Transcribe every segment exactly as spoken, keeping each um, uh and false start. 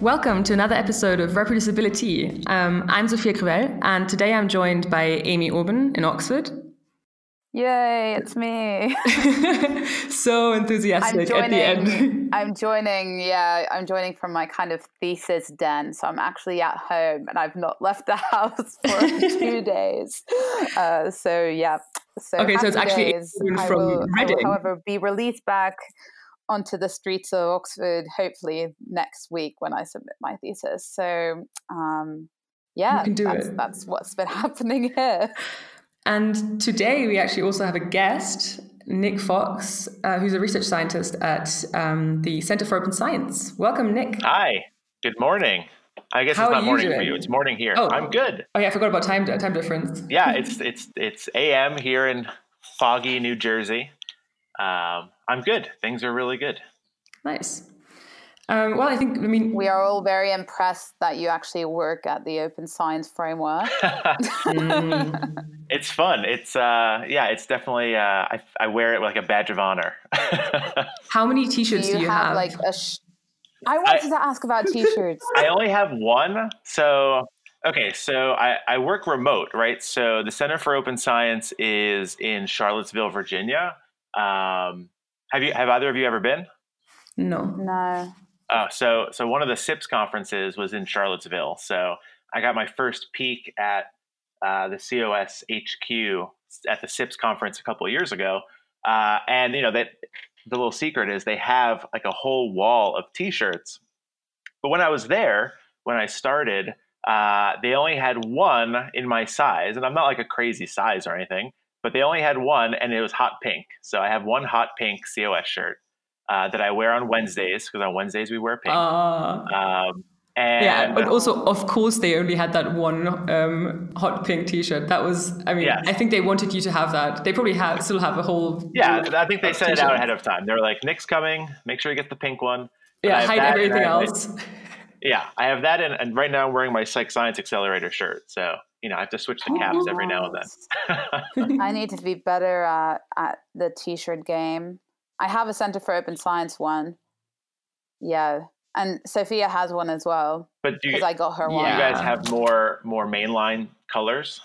Welcome to another episode of Reproducibility. Um, I'm Sophia Crewell, and today I'm joined by Amy Orben in Oxford. Yay, it's me. So enthusiastic joining, at the end. I'm joining, yeah, I'm joining from my kind of thesis den. So I'm actually at home and I've not left the house for two days. Uh, so yeah. So okay, so it's actually days, from will, Reading. I will, however, be released back onto the streets of Oxford, hopefully next week when I submit my thesis. So um, yeah, that's, that's what's been happening here. And today we actually also have a guest, Nick Fox, uh, who's a research scientist at um, the Center for Open Science. Welcome, Nick. Hi. Good morning. I guess How it's not morning doing? for you. It's morning here. Oh. I'm good. Oh, yeah. I forgot about time time difference. Yeah, it's it's it's a m here in foggy New Jersey. Um, I'm good. Things are really good. Nice. Um, well, I think, I mean... We are all very impressed that you actually work at the Open Science Framework. mm. It's fun. It's, uh, yeah, it's definitely, uh, I, I wear it like a badge of honor. How many t-shirts do you, do you have? have? Like a sh- I wanted I, to ask about t-shirts. I only have one. So, okay, so I, I work remote, right? So the Center for Open Science is in Charlottesville, Virginia. Um, have you? Have either of you ever been? No. No. Oh, so so one of the S I P S conferences was in Charlottesville. So I got my first peek at uh, the C O S H Q at the S I P S conference a couple of years ago. Uh, and, you know, that the little secret is they have like a whole wall of T-shirts. But when I was there, when I started, uh, they only had one in my size. And I'm not like a crazy size or anything, but they only had one and it was hot pink. So I have one hot pink C O S shirt. Uh, that I wear on Wednesdays, because on Wednesdays we wear pink. Uh, um, and yeah, but also, of course, they only had that one um, hot pink T-shirt. That was, I mean, yes. I think they wanted you to have that. They probably have, still have a whole... Yeah, I think they sent it out ahead of time. They were like, Nick's coming, make sure you get the pink one. But yeah, hide everything else. Like, yeah, I have that, in, and right now I'm wearing my Psych Science Accelerator shirt, so... You know, I have to switch the caps every now and then. I need to be better uh, at the T-shirt game. I have a Center for Open Science one. Yeah. And Sophia has one as well. But because I got her yeah. one. Do you guys have more more mainline colors?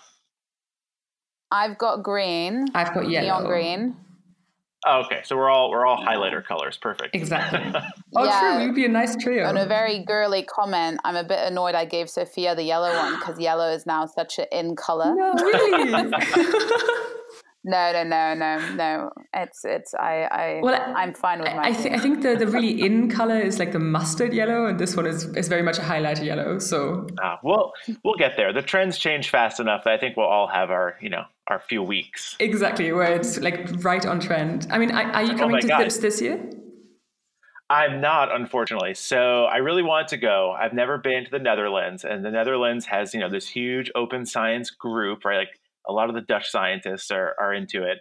I've got green. I've got yellow. Neon green. Oh, okay. So we're all we're all highlighter colors. Perfect. Exactly. oh yeah. True. You'd be a nice trio. On a very girly comment, I'm a bit annoyed I gave Sophia the yellow one because yellow is now such an in color. No, really? No, no, no, no, no. It's, it's, I, I, well, I I'm fine with my. I, th- I think the, the really in color is like the mustard yellow, and this one is, is very much a highlighter yellow. So, ah, well, we'll get there. The trends change fast enough that I think we'll all have our, you know, our few weeks. Exactly, where it's like right on trend. I mean, are, are you coming oh to S I P S this year? I'm not, unfortunately. So I really want to go. I've never been to the Netherlands, and the Netherlands has, you know, this huge open science group, right? Like, a lot of the Dutch scientists are, are into it.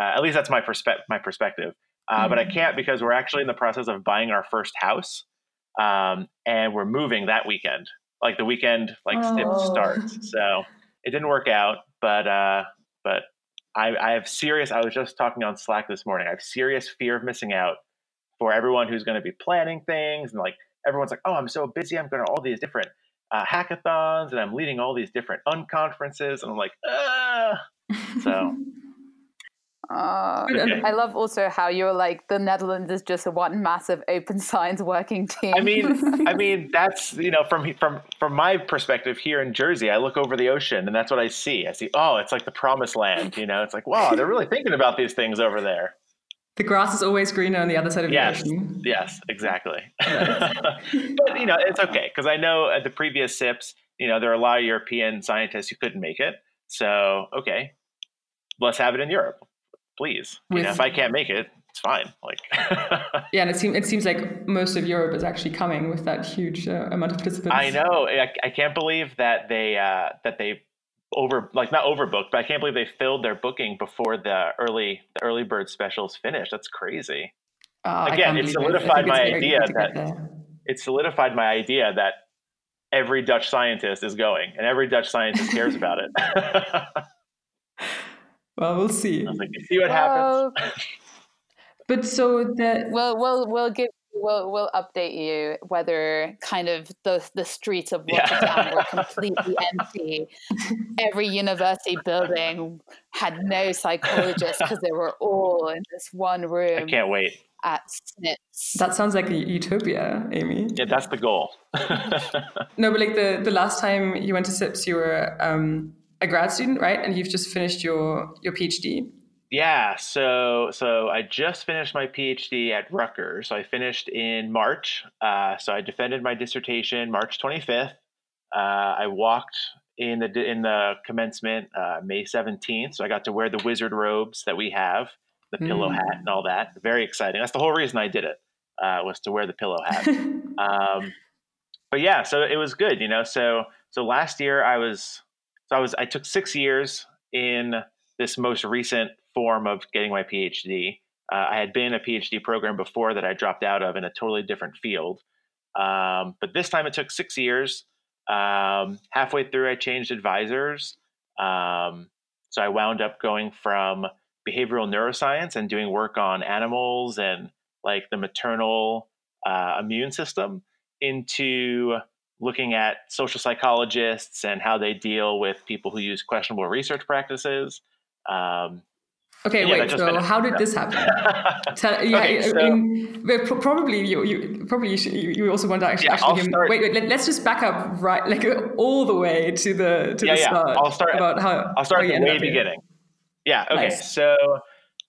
Uh, at least that's my, perspe- my perspective. Uh, mm-hmm. But I can't because we're actually in the process of buying our first house. Um, and we're moving that weekend. Like the weekend, like oh. S I P S starts. So it didn't work out. But uh, but I, I have serious, I was just talking on Slack this morning. I have serious fear of missing out for everyone who's going to be planning things. And like everyone's like, oh, I'm so busy. I'm going to all these different Uh, hackathons, and I'm leading all these different unconferences, and I'm like, ah. So, uh, okay. I love also how you're like the Netherlands is just one massive open science working team. I mean, I mean that's you know from from from my perspective here in Jersey, I look over the ocean, and that's what I see. I see, oh, it's like the promised land. You know, it's like wow, they're really thinking about these things over there. The grass is always greener on the other side of yes, the ocean. Yes, exactly. But, you know, it's okay. Because I know at the previous S I P S, you know, there are a lot of European scientists who couldn't make it. So, okay, let's have it in Europe, please. With, you know, if I can't make it, it's fine. Like, yeah, and it, seem, it seems like most of Europe is actually coming with that huge uh, amount of participants. I know. I, I can't believe that they uh, that they over like not overbooked, but I can't believe they filled their booking before the early the early bird specials finished. That's crazy. Uh, Again, it solidified it. my idea that it solidified my idea that every Dutch scientist is going and every Dutch scientist cares about it. Well, we'll see. I was like, see what well, happens. But so that well, we'll we'll give We'll we'll update you whether kind of the the streets of Rotterdam yeah. were completely empty. Every university building had no psychologists because they were all in this one room. I can't wait. At S N I T S. That sounds like a utopia, Amy. Yeah, that's the goal. No, but like the the last time you went to S I P S, you were um, a grad student, right? And you've just finished your your PhD. Yeah, so so I just finished my PhD at Rutgers. So I finished in March. Uh, so I defended my dissertation March twenty-fifth. Uh, I walked in the in the commencement uh, May seventeenth. So I got to wear the wizard robes that we have, the pillow mm. hat and all that. Very exciting. That's the whole reason I did it uh, was to wear the pillow hat. um, but yeah, so it was good, you know. So so last year I was so I was I took six years in this most recent form of getting my PhD. Uh, I had been in a PhD program before that I dropped out of in a totally different field. Um, but this time it took six years. Um, halfway through, I changed advisors. Um, so I wound up going from behavioral neuroscience and doing work on animals and like the maternal uh, immune system into looking at social psychologists and how they deal with people who use questionable research practices. Um, Okay, yeah, wait. So, finished. How did this happen? Tell, yeah, okay, so, I mean, probably you, you probably you, should, you, you also want to actually. Yeah, actually give, wait, wait. Let, let's just back up right, like all the way to the to yeah, the yeah. start. I'll start about how. I'll start at the way beginning. Yeah. Okay. Nice. So,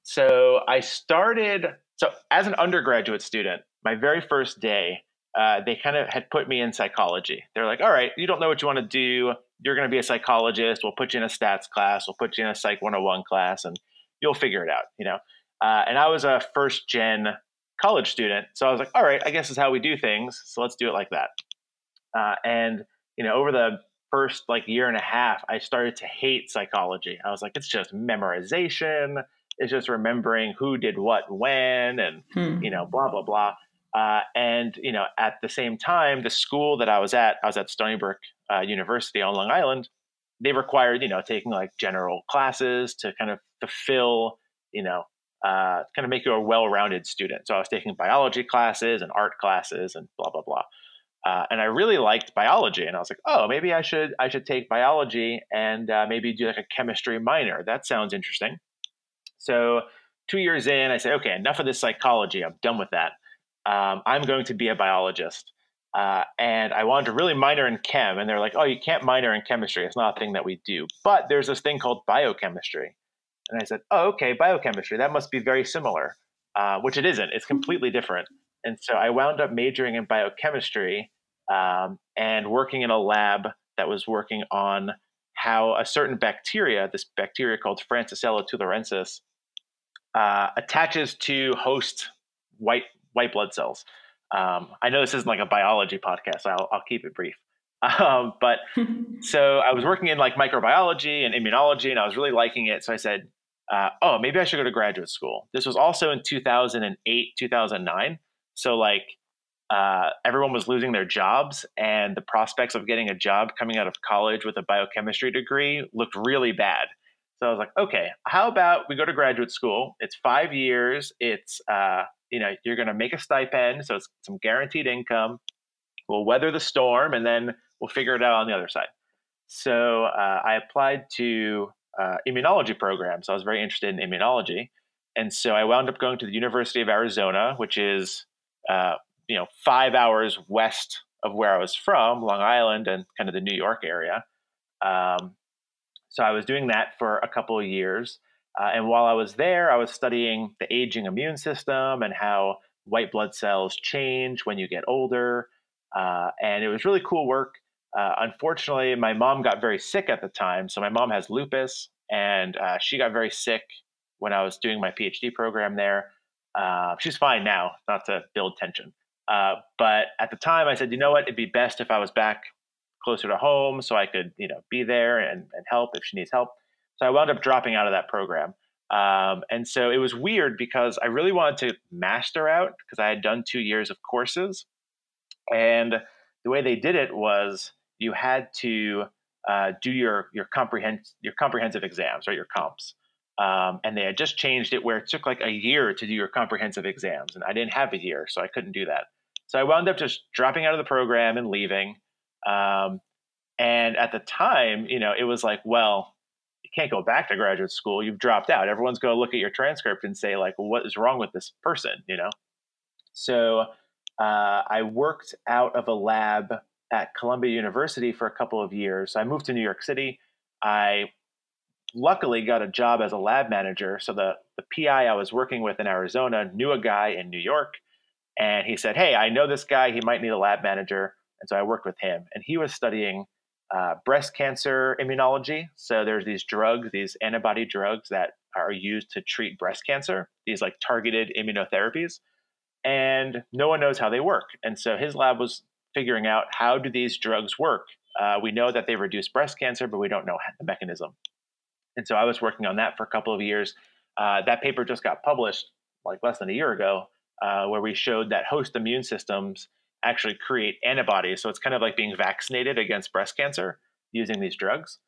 so I started. So as an undergraduate student, my very first day, uh, they kind of had put me in psychology. They're like, "All right, you don't know what you want to do. You're going to be a psychologist. We'll put you in a stats class. We'll put you in a Psych one oh one class, and you'll figure it out," you know? Uh, and I was a first gen college student. So I was like, all right, I guess is how we do things. So let's do it like that. Uh, and, you know, over the first like year and a half, I started to hate psychology. I was like, it's just memorization. It's just remembering who did what, when, and, hmm. you know, blah, blah, blah. Uh, and, you know, at the same time, the school that I was at, I was at Stony Brook uh, University on Long Island. They required, you know, taking like general classes to kind of fulfill, you know, uh, kind of make you a well-rounded student. So I was taking biology classes and art classes and blah, blah, blah. Uh, and I really liked biology. And I was like, oh, maybe I should I should take biology and uh, maybe do like a chemistry minor. That sounds interesting. So two years in, I said, okay, enough of this psychology. I'm done with that. Um, I'm going to be a biologist. Uh, and I wanted to really minor in chem, and they're like, oh, you can't minor in chemistry. It's not a thing that we do. But there's this thing called biochemistry. And I said, oh, okay, biochemistry. That must be very similar, uh, which it isn't. It's completely different. And so I wound up majoring in biochemistry um, and working in a lab that was working on how a certain bacteria, this bacteria called Francisella tularensis, uh, attaches to host white white blood cells. Um, I know this isn't like a biology podcast, so I'll, I'll keep it brief. Um, but so I was working in like microbiology and immunology, and I was really liking it. So I said, uh, oh, maybe I should go to graduate school. This was also in two thousand eight, two thousand nine. So like uh, everyone was losing their jobs, and the prospects of getting a job coming out of college with a biochemistry degree looked really bad. So I was like, okay, how about we go to graduate school? It's five years. It's, uh, you know, you're going to make a stipend. So it's some guaranteed income. We'll weather the storm, and then we'll figure it out on the other side. So uh, I applied to uh, immunology programs. I was very interested in immunology. And so I wound up going to the University of Arizona, which is, uh, you know, five hours west of where I was from, Long Island and kind of the New York area. Um, So I was doing that for a couple of years. Uh, and while I was there, I was studying the aging immune system and how white blood cells change when you get older. Uh, and it was really cool work. Uh, unfortunately, my mom got very sick at the time. So my mom has lupus, and uh, she got very sick when I was doing my PhD program there. Uh, she's fine now, not to build tension. Uh, but at the time I said, you know what, it'd be best if I was back closer to home so I could, you know, be there and, and help if she needs help. So I wound up dropping out of that program. Um, and so it was weird because I really wanted to master out because I had done two years of courses. And the way they did it was you had to uh, do your your, comprehens- your comprehensive exams, right, your comps. Um, and they had just changed it where it took like a year to do your comprehensive exams. And I didn't have a year, so I couldn't do that. So I wound up just dropping out of the program and leaving. Um, and at the time, you know, it was like, well, you can't go back to graduate school. You've dropped out. Everyone's going to look at your transcript and say, like, well, what is wrong with this person, you know? So uh, I worked out of a lab at Columbia University for a couple of years. I moved to New York City. I luckily got a job as a lab manager. So the, the P I I was working with in Arizona knew a guy in New York. And he said, hey, I know this guy. He might need a lab manager. And so I worked with him. And he was studying uh, breast cancer immunology. So there's these drugs, these antibody drugs that are used to treat breast cancer, these like targeted immunotherapies. And no one knows how they work. And so his lab was figuring out, how do these drugs work? Uh, we know that they reduce breast cancer, but we don't know the mechanism. And so I was working on that for a couple of years. Uh, that paper just got published like less than a year ago, uh, where we showed that host immune systems actually create antibodies. So it's kind of like being vaccinated against breast cancer using these drugs.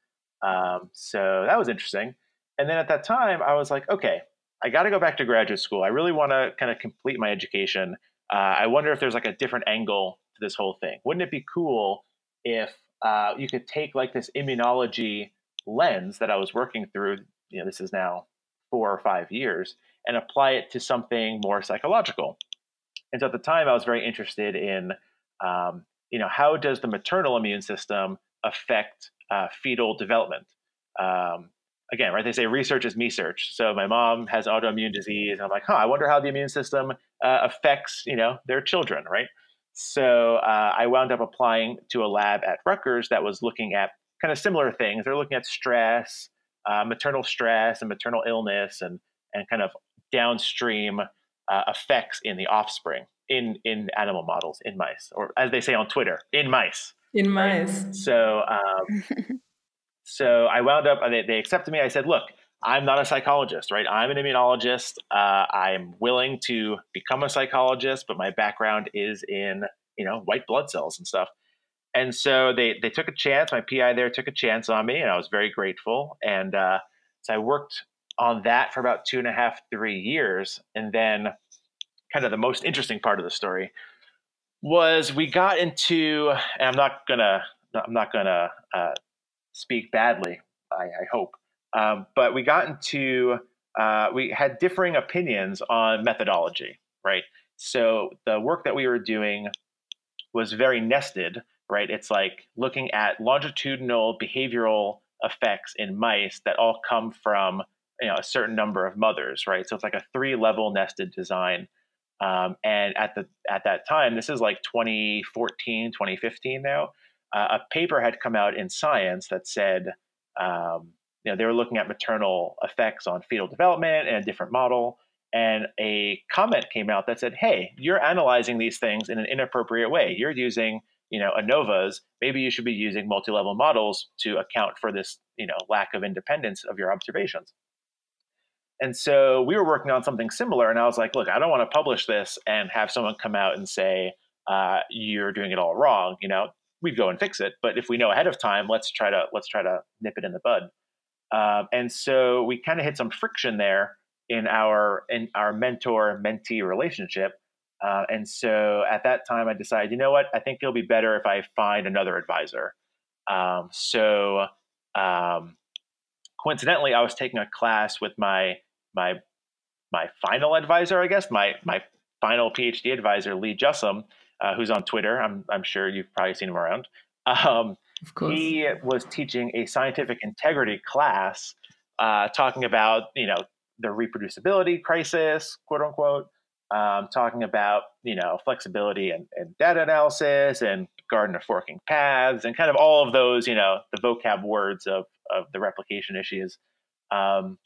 Um, so that was interesting. And then at that time, I was like, okay, I got to go back to graduate school. I really want to kind of complete my education. Uh, I wonder if there's like a different angle to this whole thing. Wouldn't it be cool if uh, you could take like this immunology lens that I was working through, you know, this is now four or five years, and apply it to something more psychological. And so at the time, I was very interested in, um, you know, how does the maternal immune system affect uh, fetal development? Um, again, right, they say research is me search. So my mom has autoimmune disease, and I'm like, huh, I wonder how the immune system uh, affects, you know, their children, right? So uh, I wound up applying to a lab at Rutgers that was looking at kind of similar things. They're looking at stress, uh, maternal stress and maternal illness, and and kind of downstream uh, effects in the offspring, in in animal models, in mice, or as they say on Twitter, in mice. In mice. Right? So um, so I wound up, they, they accepted me. I said, look, I'm not a psychologist, right? I'm an immunologist. Uh, I'm willing to become a psychologist, but my background is in, you know, white blood cells and stuff. And so they they took a chance. My P I there took a chance on me, and I was very grateful. And uh, so I worked on that for about two and a half, three years. And then kind of the most interesting part of the story was we got into, and I'm not gonna I'm not gonna uh, speak badly, I, I hope, um, but we got into uh, we had differing opinions on methodology, right? So the work that we were doing was very nested. Right, it's like looking at longitudinal behavioral effects in mice that all come from, you know, a certain number of mothers, right? So it's like a three-level nested design. Um, and at the at that time, this is like twenty fourteen, twenty fifteen now, uh, a paper had come out in Science that said, um, you know, they were looking at maternal effects on fetal development in a different model. And a comment came out that said, hey, you're analyzing these things in an inappropriate way. You're using, you know, ANOVAs, maybe you should be using multi-level models to account for this, you know, lack of independence of your observations. And so we were working on something similar, and I was like, look, I don't want to publish this and have someone come out and say, uh, you're doing it all wrong. You know, we'd go and fix it. But if we know ahead of time, let's try to, let's try to nip it in the bud. Um, and so we kind of hit some friction there in our, in our mentor-mentee relationship. Uh, and so at that time, I decided, you know what, I think it'll be better if I find another advisor. Um, so um, coincidentally, I was taking a class with my my my final advisor, I guess, my my final PhD advisor, Lee Jussum, uh, who's on Twitter. I'm I'm sure you've probably seen him around. Um, of course. He was teaching a scientific integrity class, uh, talking about, you know, the reproducibility crisis, quote unquote. Um, talking about, you know, flexibility and, and data analysis and garden of forking paths and kind of all of those, you know, the vocab words of, of the replication issues. Um,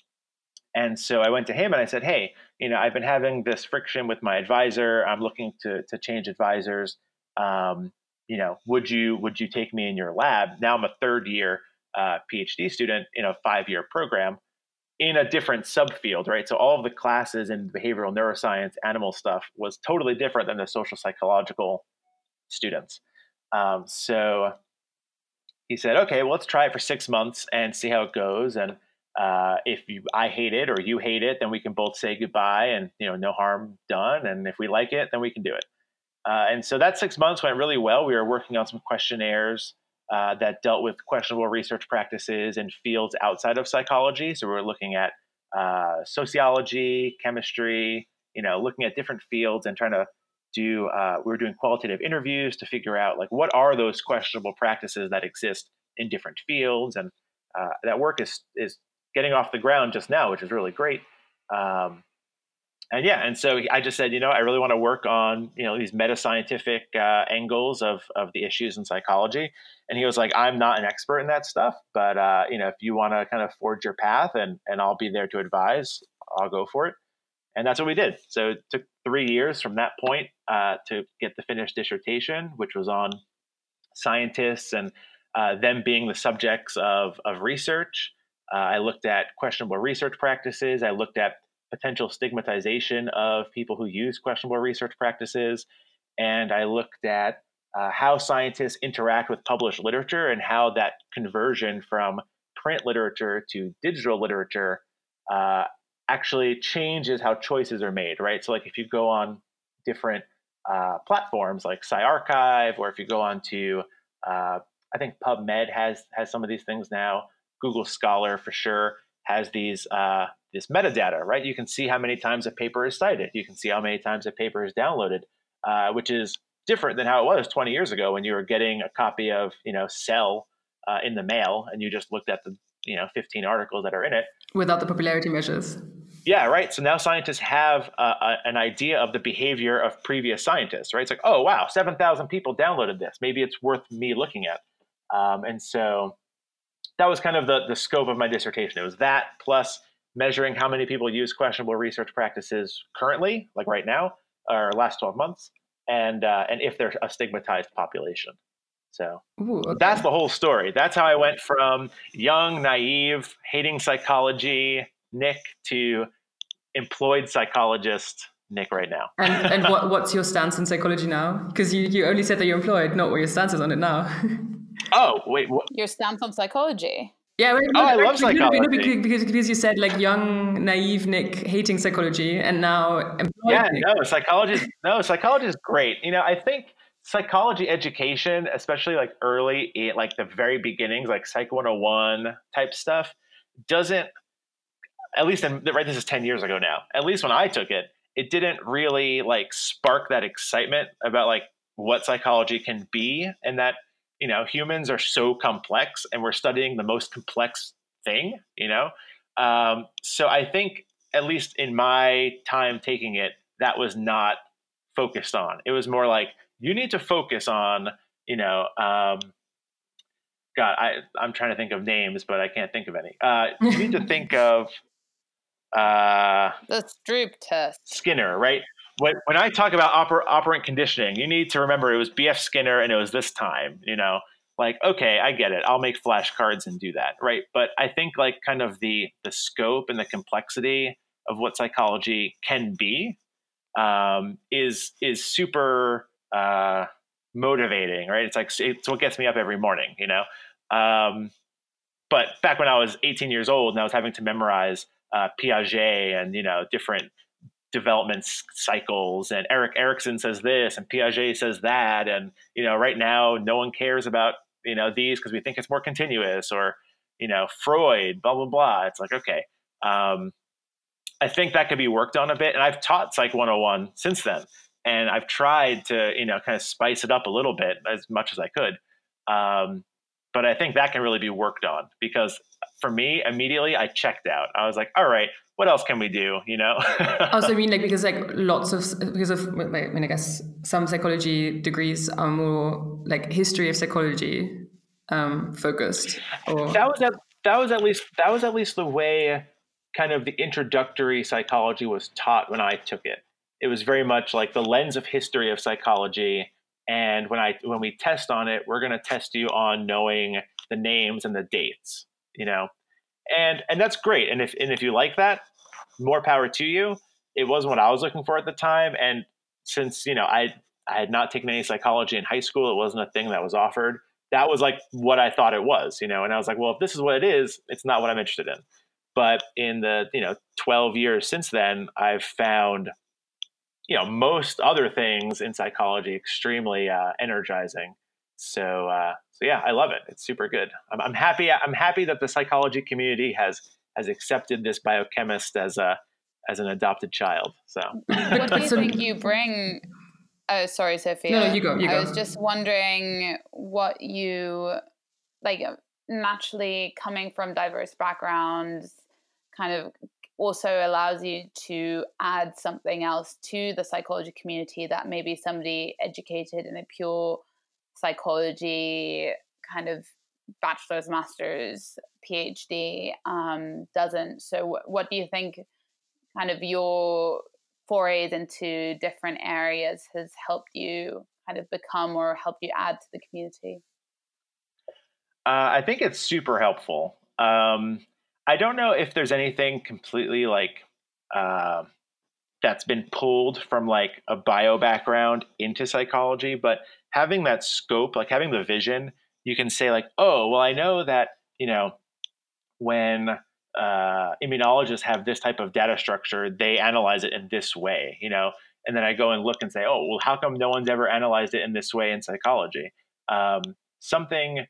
and so I went to him and I said, hey, you know, I've been having this friction with my advisor. I'm looking to to change advisors. Um, you know, would you would you take me in your lab? Now I'm a third year uh, PhD student in a five-year program, in a different subfield, right? So all of the classes in behavioral neuroscience, animal stuff was totally different than the social psychological students. Um, so he said, okay, well, let's try it for six months and see how it goes. And Uh, if you, I hate it or you hate it, then we can both say goodbye and, you know, no harm done. And if we like it, then we can do it. Uh, and so that six months went really well. We were working on some questionnaires uh, that dealt with questionable research practices in fields outside of psychology. So we were looking at uh, sociology, chemistry, you know, looking at different fields and trying to do, uh, we were doing qualitative interviews to figure out, like, what are those questionable practices that exist in different fields? And uh, that work is is getting off the ground just now, which is really great. Um, and yeah, and so I just said, you know, I really want to work on, you know, these meta-scientific uh, angles of of the issues in psychology. And he was like, I'm not an expert in that stuff, but, uh, you know, if you want to kind of forge your path and and I'll be there to advise, I'll go for it. And that's what we did. So it took three years from that point uh, to get the finished dissertation, which was on scientists and uh, them being the subjects of of research. Uh, I looked at questionable research practices. I looked at potential stigmatization of people who use questionable research practices. And I looked at uh, how scientists interact with published literature and how that conversion from print literature to digital literature uh, actually changes how choices are made, right? So like if you go on different uh, platforms like Sci Archive, or if you go on to, uh, I think PubMed has has some of these things now. Google Scholar for sure has these uh, this metadata, right? You can see how many times a paper is cited. You can see how many times a paper is downloaded, uh, which is different than how it was twenty years ago when you were getting a copy of, you know, Cell uh, in the mail and you just looked at the, you know, fifteen articles that are in it. Without the popularity measures. Yeah, right. So now scientists have a, a, an idea of the behavior of previous scientists, right? It's like, oh, wow, seven thousand people downloaded this. Maybe it's worth me looking at. Um, and so... that was kind of the, the scope of my dissertation. It was that plus measuring how many people use questionable research practices currently, like right now, or last twelve months, and uh, and if they're a stigmatized population. So Ooh, okay. That's the whole story. That's how I went from young, naive, hating psychology, Nick, to employed psychologist, Nick, right now. and and what, what's your stance on psychology now? Because you, you only said that you're employed, not what your stance is on it now. Oh, wait. What? Your stance on psychology. Yeah. Wait, no, oh, I love psychology. No, because, because, because you said like young, naive Nick hating psychology and now employed Yeah, Nick. no, psychology no, psychology is great. You know, I think psychology education, especially like early, like the very beginnings, like Psych one oh one type stuff, doesn't, at least, in, right, this is ten years ago now, at least when I took it, it didn't really like spark that excitement about like what psychology can be and that, you know, humans are so complex and we're studying the most complex thing, you know? Um, so I think, at least in my time taking it, that was not focused on. It was more like, you need to focus on, you know, um, God, I, I'm trying to think of names, but I can't think of any. Uh, you need to think of... Uh, the Stroop test. Skinner, right? When, when I talk about oper, operant conditioning, you need to remember it was B F Skinner and it was this time, you know, like, okay, I get it. I'll make flashcards and do that. Right. But I think like kind of the, the scope and the complexity of what psychology can be um, is, is super uh, motivating, right? It's like, it's what gets me up every morning, you know? Um, but back when I was eighteen years old and I was having to memorize uh, Piaget and, you know, different development cycles and Erik Erikson says this and Piaget says that. And, you know, right now no one cares about, you know, these because we think it's more continuous or, you know, Freud, blah, blah, blah. It's like, okay. Um, I think that could be worked on a bit. And I've taught Psych one oh one since then. And I've tried to, you know, kind of spice it up a little bit as much as I could. Um, but I think that can really be worked on because for me, immediately I checked out. I was like, all right, what else can we do, you know? Also, I mean, like, because like lots of, because of, I mean, I guess some psychology degrees are more like history of psychology um, focused. Or... That was at, that was at least, that was at least the way kind of the introductory psychology was taught when I took it. It was very much like the lens of history of psychology. And when I, when we test on it, we're going to test you on knowing the names and the dates, you know? And and that's great. And if and if you like that, more power to you. It wasn't what I was looking for at the time. And since, you know, I I had not taken any psychology in high school, it wasn't a thing that was offered. That was like what I thought it was, you know. And I was like, well, if this is what it is, it's not what I'm interested in. But in the, you know, twelve years since then, I've found, you know, most other things in psychology extremely uh, energizing. So, uh, so yeah, I love it. It's super good. I'm, I'm happy. I'm happy that the psychology community has has accepted this biochemist as a as an adopted child. So, what do you think you bring? Oh, sorry, Sophia. No, you go. You go. I was just wondering what you like naturally coming from diverse backgrounds kind of also allows you to add something else to the psychology community that maybe somebody educated in a pure psychology kind of bachelor's, master's, PhD um, doesn't. So w- what do you think kind of your forays into different areas has helped you kind of become or helped you add to the community? Uh, I think it's super helpful. Um, I don't know if there's anything completely like uh, that's been pulled from like a bio background into psychology, but having that scope, like having the vision, you can say like, oh, well, I know that, you know, when uh, immunologists have this type of data structure, they analyze it in this way, you know, and then I go and look and say, oh, well, how come no one's ever analyzed it in this way in psychology? Um, something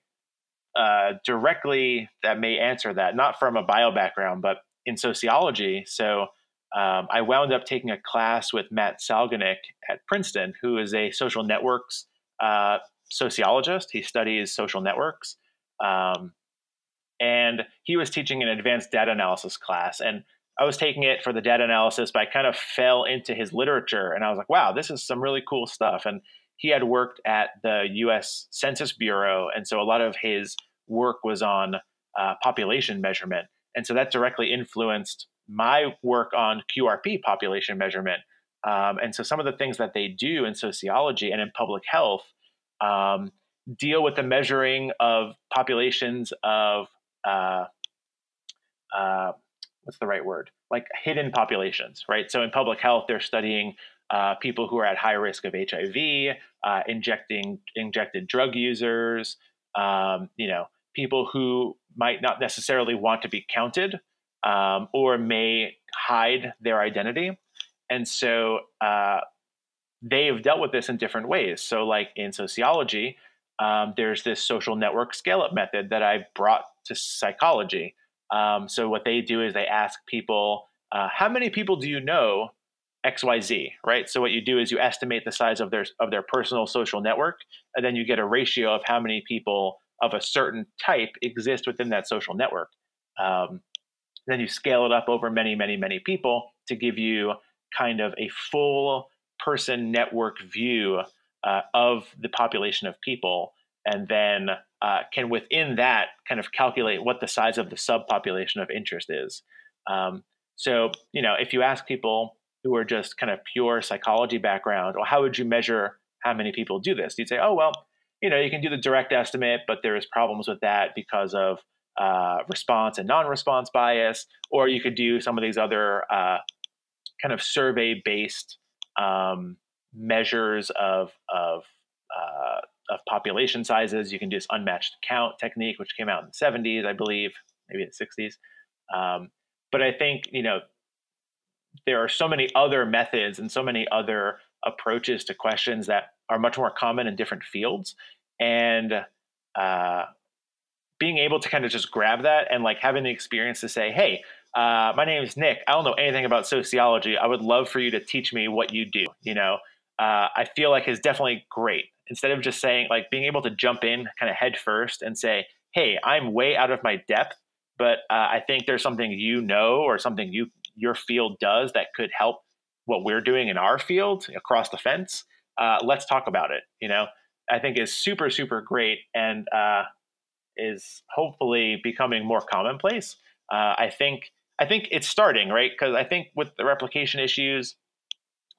Uh, directly that may answer that, not from a bio background, but in sociology. So um, I wound up taking a class with Matt Salganik at Princeton, who is a social networks uh, sociologist. He studies social networks. Um, and he was teaching an advanced data analysis class. And I was taking it for the data analysis, but I kind of fell into his literature. And I was like, wow, this is some really cool stuff. And he had worked at the U S Census Bureau, and so a lot of his work was on uh, population measurement. And so that directly influenced my work on Q R P population measurement. Um, and so some of the things that they do in sociology and in public health um, deal with the measuring of populations of, uh, uh, what's the right word? Like hidden populations, right? So in public health, they're studying Uh, people who are at high risk of H I V, uh, injecting injected drug users, um, you know, people who might not necessarily want to be counted um, or may hide their identity. And so uh, they've dealt with this in different ways. So like in sociology, um, there's this social network scale-up method that I've brought to psychology. Um, so what they do is they ask people, uh, how many people do you know X Y Z, right? So what you do is you estimate the size of their of their personal social network, and then you get a ratio of how many people of a certain type exist within that social network. Um, then you scale it up over many, many, many people to give you kind of a full person network view uh, of the population of people, and then uh, can within that kind of calculate what the size of the subpopulation of interest is. Um, so, you know, if you ask people who are just kind of pure psychology background, or how would you measure how many people do this? You'd say, oh, well, you know, you can do the direct estimate, but there is problems with that because of uh, response and non-response bias, or you could do some of these other uh, kind of survey-based um, measures of of, uh, of population sizes. You can do this unmatched count technique, which came out in the seventies, I believe, maybe the sixties. Um, but I think, you know, there are so many other methods and so many other approaches to questions that are much more common in different fields. And uh, being able to kind of just grab that and like having the experience to say, hey, uh, my name is Nick. I don't know anything about sociology. I would love for you to teach me what you do. You know, uh, I feel like is definitely great. Instead of just saying like being able to jump in kind of head first and say, hey, I'm way out of my depth, but uh, I think there's something, you know, or something you your field does that could help what we're doing in our field across the fence. Uh, let's talk about it. You know, I think is super, super great and uh, is hopefully becoming more commonplace. Uh, I think, I think it's starting, right? Because I think with the replication issues,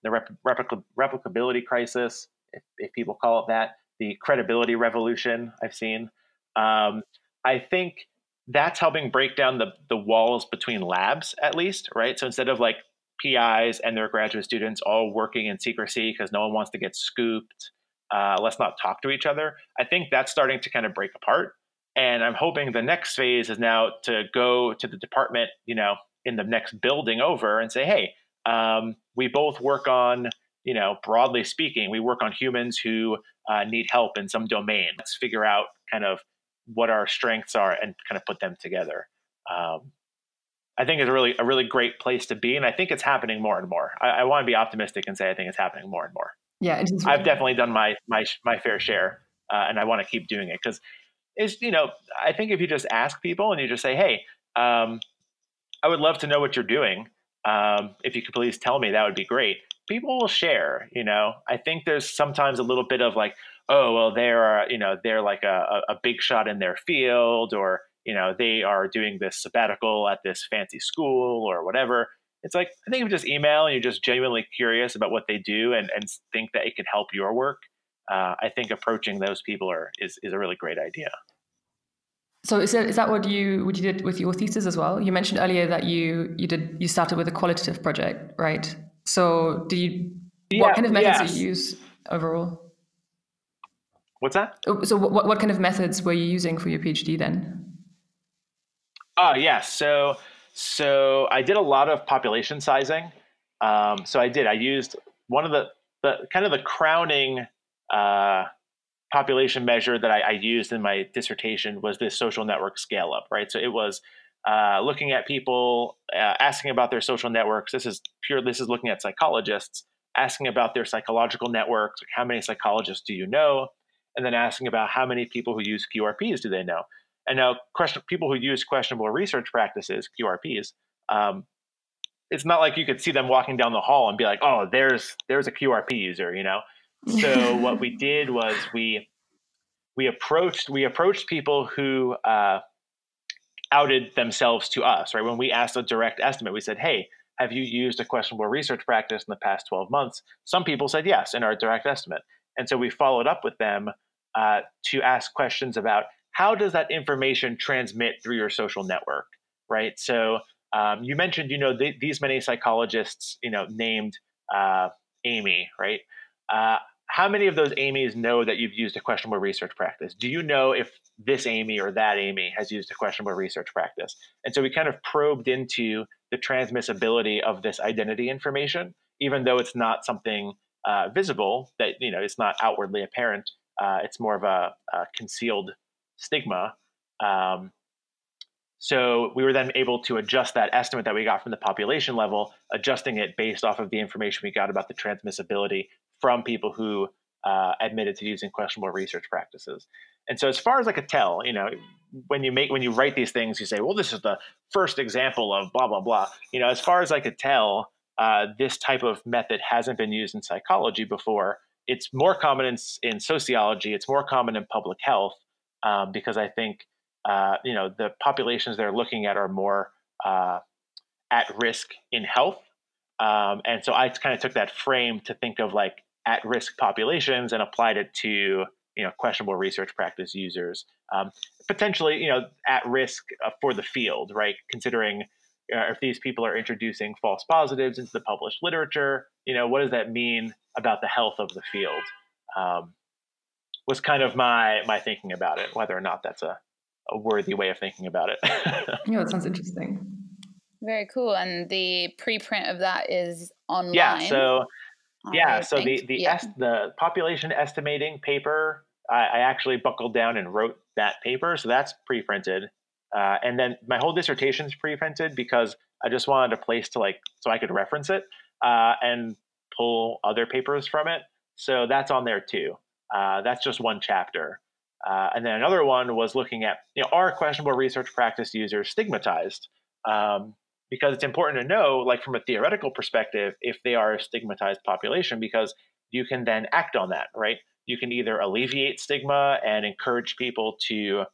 the rep- replic- replicability crisis, if, if people call it that, the credibility revolution I've seen, um, I think that's helping break down the the walls between labs, at least, right? So instead of like P Is and their graduate students all working in secrecy because no one wants to get scooped, uh, let's not talk to each other. I think that's starting to kind of break apart. And I'm hoping the next phase is now to go to the department, you know, in the next building over and say, hey, um, we both work on, you know, broadly speaking, we work on humans who uh, need help in some domain. Let's figure out kind of what our strengths are and kind of put them together. Um, I think it's really a really great place to be. And I think it's happening more and more. I, I want to be optimistic and say, I think it's happening more and more. Yeah, it is. I've really- definitely done my, my, my fair share. Uh, and I want to keep doing it because it's, you know, I think if you just ask people and you just say, hey, um, I would love to know what you're doing. Um, if you could please tell me, that would be great. People will share, you know. I think there's sometimes a little bit of like, oh, well, they're, you know, they're like a, a big shot in their field, or, you know, they are doing this sabbatical at this fancy school or whatever. It's like, I think if you just email and you're just genuinely curious about what they do and, and think that it can help your work, uh, I think approaching those people are, is, is a really great idea. So is that, is that what you what you did with your thesis as well? You mentioned earlier that you you did you started with a qualitative project, right? So do you yeah, what kind of methods yes. do you use overall? What's that? So what what kind of methods were you using for your PhD then? Oh uh, yeah, so so I did a lot of population sizing. Um, so I did I used one of the the kind of the crowning uh, population measure that I, I used in my dissertation was this social network scale up, right? So it was uh, looking at people, uh, asking about their social networks. This is pure, this is looking at psychologists, asking about their psychological networks. Like, how many psychologists do you know? And then asking about how many people who use Q R Ps do they know? And now question, people who use questionable research practices, Q R Ps, um, it's not like you could see them walking down the hall and be like, oh, there's there's a Q R P user, you know? So what we did was we we approached we approached people who uh, outed themselves to us, right? When we asked a direct estimate, we said, hey, have you used a questionable research practice in the past twelve months? Some people said yes in our direct estimate. And so we followed up with them uh, to ask questions about how does that information transmit through your social network, right? So um, you mentioned, you know, th- these many psychologists, you know, named uh, Amy, right? Uh, how many of those Amy's know that you've used a questionable research practice? Do you know if this Amy or that Amy has used a questionable research practice? And so we kind of probed into the transmissibility of this identity information, even though it's not something uh, visible, that, you know, it's not outwardly apparent. Uh, it's more of a, a concealed stigma. Um, so we were then able to adjust that estimate that we got from the population level, adjusting it based off of the information we got about the transmissibility from people who uh, admitted to using questionable research practices. And so as far as I could tell, you know, when you make, when you write these things, you say, well, this is the first example of blah, blah, blah. You know, as far as I could tell, uh, this type of method hasn't been used in psychology before. It's more common in, in sociology. It's more common in public health um, because I think, uh, you know, the populations they're looking at are more uh, at risk in health. Um, and so I kind of took that frame to think of like, at-risk populations and applied it to, you know, questionable research practice users, um, potentially, you know, at risk uh, for the field, right? Considering uh, if these people are introducing false positives into the published literature, you know, what does that mean about the health of the field? Um, was kind of my my thinking about it, whether or not that's a, a worthy way of thinking about it. Yeah, that sounds interesting. Very cool. And the preprint of that is online. Yeah, so. Yeah, so the the, yeah. Est- the population estimating paper, I, I actually buckled down and wrote that paper, so that's pre-printed. Uh, and then my whole dissertation is pre-printed because I just wanted a place to like, so I could reference it uh, and pull other papers from it. So that's on there too. Uh, that's just one chapter. Uh, and then another one was looking at, you know, are questionable research practice users stigmatized? Um, Because it's important to know, like from a theoretical perspective, if they are a stigmatized population, because you can then act on that, right? You can either alleviate stigma and encourage people to,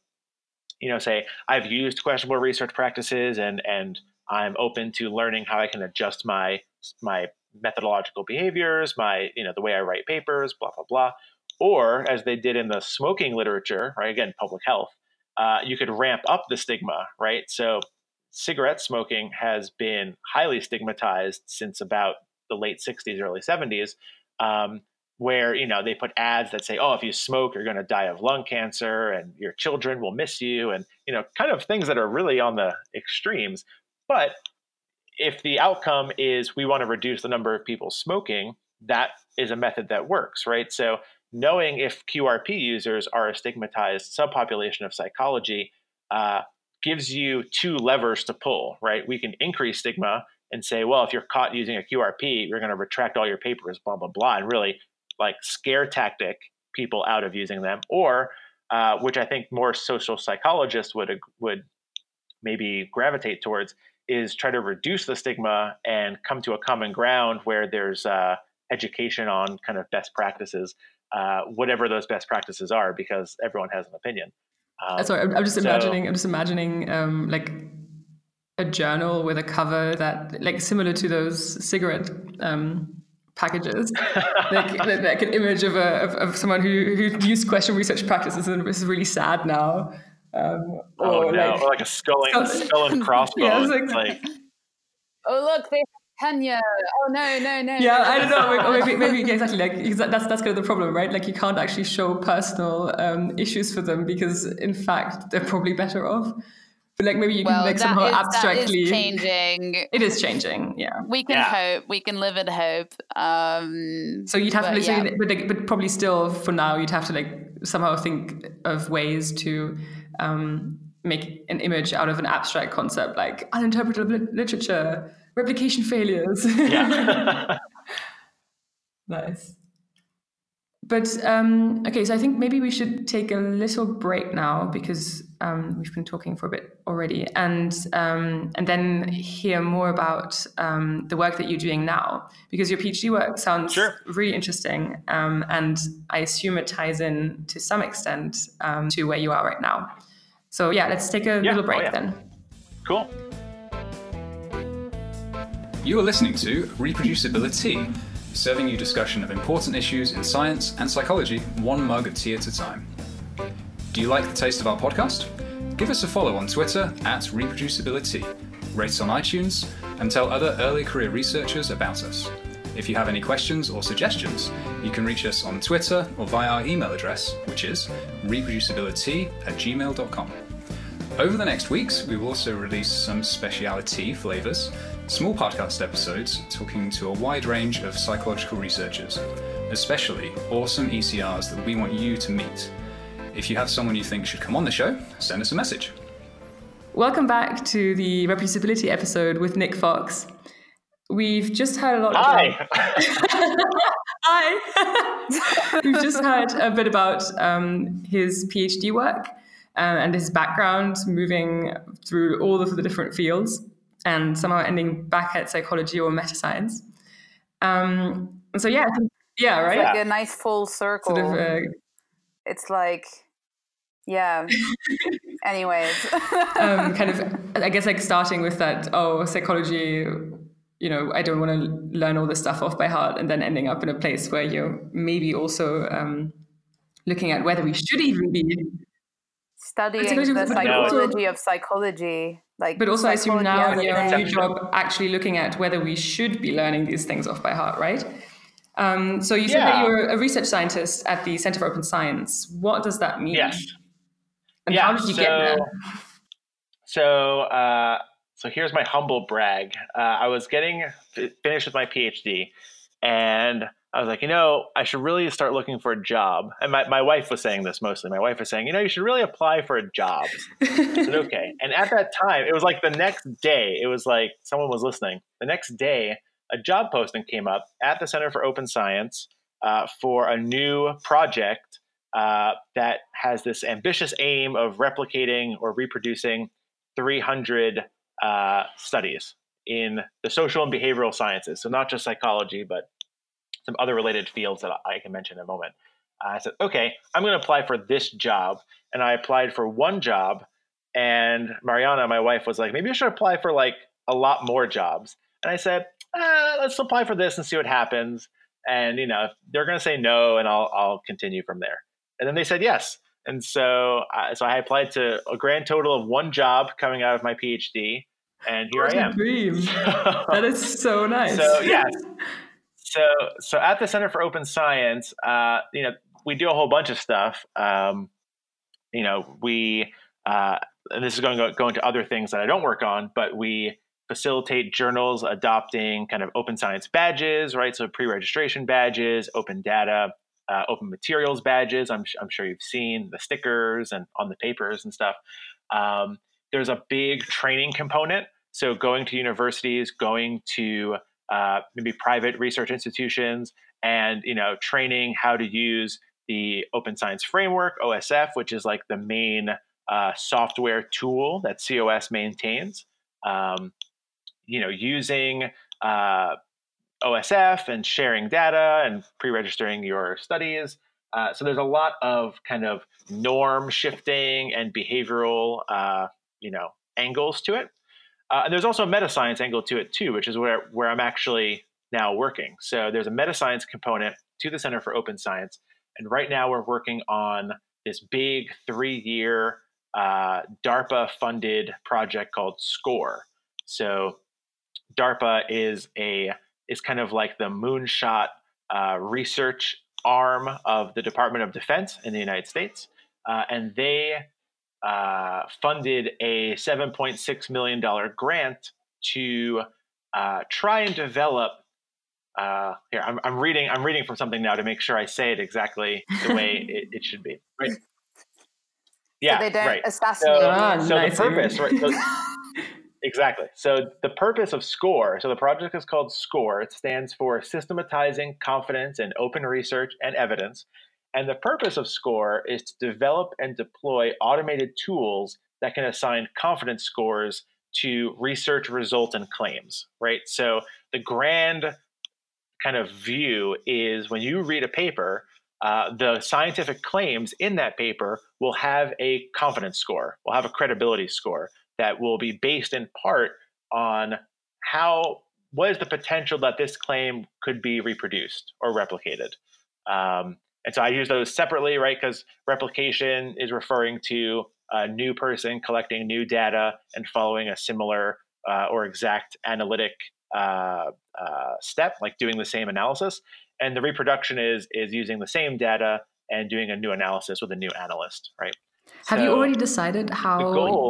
you know, say, I've used questionable research practices and and I'm open to learning how I can adjust my my methodological behaviors, my, you know, the way I write papers, blah, blah, blah. Or as they did in the smoking literature, right? Again, public health, uh, you could ramp up the stigma, right? So cigarette smoking has been highly stigmatized since about the late sixties, early seventies. Um, where, you know, they put ads that say, oh, if you smoke, you're going to die of lung cancer and your children will miss you. And, you know, kind of things that are really on the extremes. But if the outcome is we want to reduce the number of people smoking, that is a method that works, right? So knowing if Q R P users are a stigmatized subpopulation of psychology uh, gives you two levers to pull, right? We can increase stigma and say, well, if you're caught using a Q R P, you're going to retract all your papers, blah, blah, blah, and really like scare tactic people out of using them. Or, uh, which I think more social psychologists would would maybe gravitate towards, is try to reduce the stigma and come to a common ground where there's uh, education on kind of best practices, uh, whatever those best practices are, because everyone has an opinion. Um, Sorry, I'm, I'm just so, imagining. I'm just imagining um, like a journal with a cover that, like, similar to those cigarette um, packages, like, like an image of a of, of someone who who used question research practices and is really sad now. Um, oh or no! Like, or like a skull and, skull and crossbones. Yeah, like, like, oh look, they have tenure. Oh no, no, no. Yeah, no. I don't know. Maybe, maybe, maybe exactly. Like that's that's kind of the problem, right? Like you can't actually show personal um, issues for them because, in fact, they're probably better off. But like maybe you can well, like somehow is, abstractly. That is changing. It is changing. Yeah. We can yeah. hope. We can live in hope. Um, so you'd have but, to, literally, yeah. but, like, but probably still for now, you'd have to like somehow think of ways to. Um, make an image out of an abstract concept like uninterpretable li- literature, replication failures. Yeah. Nice. But, um, okay, so I think maybe we should take a little break now because um, we've been talking for a bit already and um, and then hear more about um, the work that you're doing now because your PhD work sounds sure. really interesting um, and I assume it ties in to some extent um, to where you are right now. So yeah, let's take a yeah. little break oh, yeah. then. Cool. You are listening to Reproducibility, serving you discussion of important issues in science and psychology, one mug of tea at a time. Do you like the taste of our podcast? Give us a follow on Twitter at Reproducibility, rate us on iTunes, and tell other early career researchers about us. If you have any questions or suggestions, you can reach us on Twitter or via our email address, which is reproducibility at gmail dot com. Over the next weeks, we will also release some speciality flavours, small podcast episodes talking to a wide range of psychological researchers, especially awesome E C Rs that we want you to meet. If you have someone you think should come on the show, send us a message. Welcome back to the Reproducibility episode with Nick Fox. We've just heard a lot Hi. About... Hi! We've just heard a bit about um, his PhD work. Um, and his background moving through all of the different fields and somehow ending back at psychology or meta science. Um, so yeah, yeah, right? It's like yeah. a nice full circle. Sort of, uh, it's like, yeah, anyways. um, kind of, I guess like starting with that, oh, psychology, you know, I don't want to learn all this stuff off by heart and then ending up in a place where you're maybe also um, looking at whether we should even be studying the psychology of psychology. Like, but also I assume now in your new job actually looking at whether we should be learning these things off by heart, right? Um, so you said yeah. that you're a research scientist at the Center for Open Science. What does that mean? Yes. And yeah, how did you so, get there? So, uh, so here's my humble brag. Uh, I was getting f- finished with my PhD and I was like, you know, I should really start looking for a job. And my, my wife was saying this mostly. My wife was saying, you know, you should really apply for a job. I said, okay. And at that time, it was like the next day. It was like someone was listening. The next day, a job posting came up at the Center for Open Science uh, for a new project uh, that has this ambitious aim of replicating or reproducing three hundred uh, studies in the social and behavioral sciences. So not just psychology, but some other related fields that I can mention in a moment. Uh, I said, okay, I'm going to apply for this job. And I applied for one job. And Mariana, my wife, was like, maybe you should apply for like a lot more jobs. And I said, ah, let's apply for this and see what happens. And, you know, they're going to say no, and I'll, I'll continue from there. And then they said yes. And so, uh, so I applied to a grand total of one job coming out of my PhD. And here what I am. A dream. That is so nice. So, yes. Yeah. So, so at the Center for Open Science, uh, you know, we do a whole bunch of stuff. Um, you know, we uh, and this is going to go into other things that I don't work on, but we facilitate journals adopting kind of open science badges, right? So pre-registration badges, open data, uh, open materials badges. I'm I'm sure you've seen the stickers and on the papers and stuff. Um, there's a big training component. So going to universities, going to uh, maybe private research institutions, and you know, training how to use the Open Science Framework (O S F), which is like the main uh, software tool that C O S maintains. Um, you know, using uh, O S F and sharing data and pre-registering your studies. Uh, so there's a lot of kind of norm shifting and behavioral, uh, you know, angles to it. Uh, and there's also a meta science angle to it too, which is where, where I'm actually now working. So there's a meta science component to the Center for Open Science. And right now we're working on this big three-year uh, DARPA-funded project called SCORE. So DARPA is a is kind of like the moonshot uh, research arm of the Department of Defense in the United States. Uh, and they... Uh, funded a seven point six million dollars grant to uh, try and develop. Uh, here, I'm, I'm reading. I'm reading from something now to make sure I say it exactly the way it, it should be. Right? Yeah. So they don't right. assassinate. So, oh, so nice the purpose, right? So, exactly. So the purpose of SCORE. So the project is called SCORE. It stands for Systematizing Confidence in Open Research and Evidence. And the purpose of SCORE is to develop and deploy automated tools that can assign confidence scores to research results and claims, right? So the grand kind of view is when you read a paper, uh, the scientific claims in that paper will have a confidence score, will have a credibility score that will be based in part on how, what is the potential that this claim could be reproduced or replicated. Um, And so I use those separately, right? Because replication is referring to a new person collecting new data and following a similar uh, or exact analytic uh, uh, step, like doing the same analysis. And the reproduction is is using the same data and doing a new analysis with a new analyst, right? Have so you already decided how? The goal.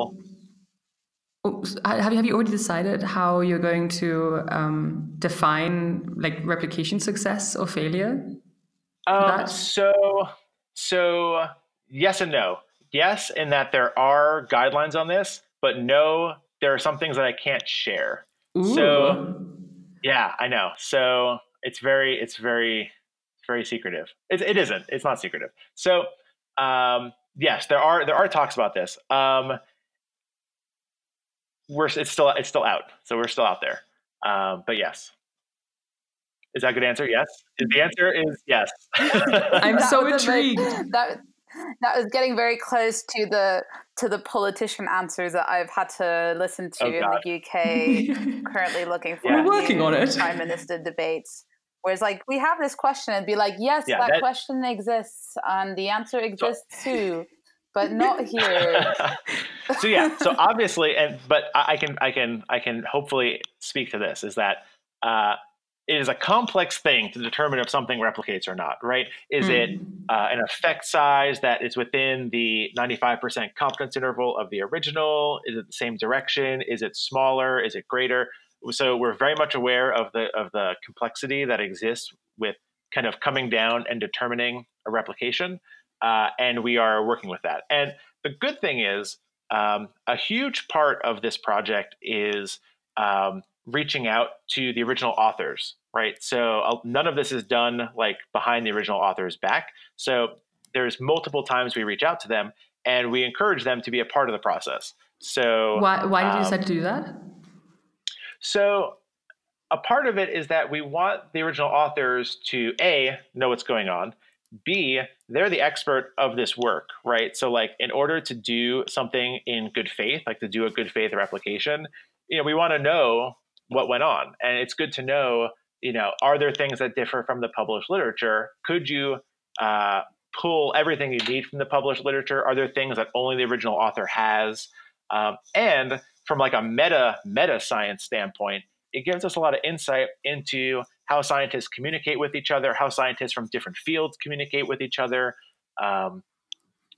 Have you have you already decided how you're going to um, define like replication success or failure? Um, so, so yes and no. Yes, in that there are guidelines on this, but no, there are some things that I can't share. Ooh. So, yeah, I know. So it's very, it's very, very secretive. It, it isn't. It's not secretive. So, um, yes, there are there are talks about this. Um, we're it's still it's still out. So we're still out there. Um, but yes. Is that a good answer? Yes. The answer is yes. I'm so intrigued. Like, that that was getting very close to the to the politician answers that I've had to listen to oh, in God. the U K. Currently looking for yeah. working on it. Prime Minister debates. Where it's like we have this question and be like, yes, yeah, that, that question exists and the answer exists so... too, but not here. So yeah. So obviously, and but I can I can I can hopefully speak to this is that. Uh, It is a complex thing to determine if something replicates or not, right? Is mm. it uh, an effect size that is within the ninety-five percent confidence interval of the original? Is it the same direction? Is it smaller? Is it greater? So we're very much aware of the of the complexity that exists with kind of coming down and determining a replication, uh, and we are working with that. And the good thing is, um, a huge part of this project is um, reaching out to the original authors. Right. So uh, none of this is done like behind the original author's back. So there's multiple times we reach out to them and we encourage them to be a part of the process. So why, why did um, you decide to do that? So a part of it is that we want the original authors to A, know what's going on. B, they're the expert of this work, right? So like in order to do something in good faith, like to do a good faith replication, you know, we want to know what went on. And it's good to know, you know, are there things that differ from the published literature? Could you uh, pull everything you need from the published literature? Are there things that only the original author has? Um, and from like a meta meta science standpoint, it gives us a lot of insight into how scientists communicate with each other, how scientists from different fields communicate with each other. Um,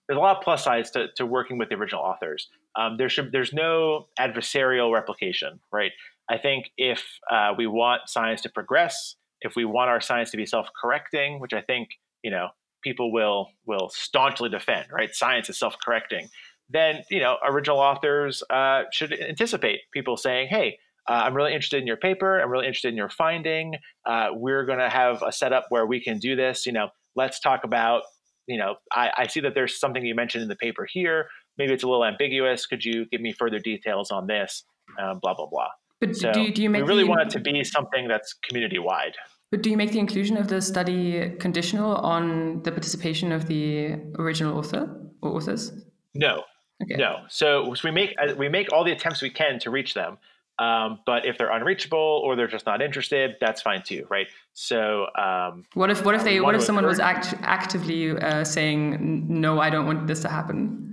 there's a lot of plus sides to, to working with the original authors. Um, there should, there's no adversarial replication, right? I think if uh, we want science to progress, if we want our science to be self-correcting, which I think, you know, people will will staunchly defend, right? Science is self-correcting. Then, you know, original authors uh, should anticipate people saying, hey, uh, I'm really interested in your paper. I'm really interested in your finding. Uh, we're going to have a setup where we can do this. You know, let's talk about, you know, I, I see that there's something you mentioned in the paper here. Maybe it's a little ambiguous. Could you give me further details on this? Um, blah, blah, blah. But so do you, do you make we really the, want it to be something that's community-wide. But do you make the inclusion of the study conditional on the participation of the original author or authors? No, okay. no. So we make we make all the attempts we can to reach them, um, but if they're unreachable or they're just not interested, that's fine too, right? So um, what if what if they what if someone was act, actively uh, saying no, I don't want this to happen?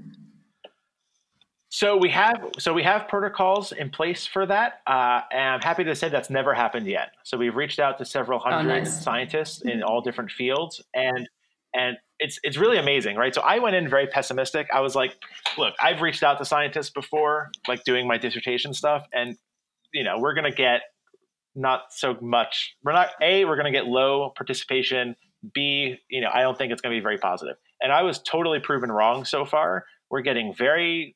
So we have so we have protocols in place for that, uh, and I'm happy to say that's never happened yet. So we've reached out to several hundred oh, nice. scientists in all different fields, and and it's it's really amazing, right? So I went in very pessimistic. I was like, look, I've reached out to scientists before, like doing my dissertation stuff, and you know we're gonna get not so much. We're not A. We're gonna get low participation. B. You know I don't think it's gonna be very positive. And I was totally proven wrong so far. We're getting very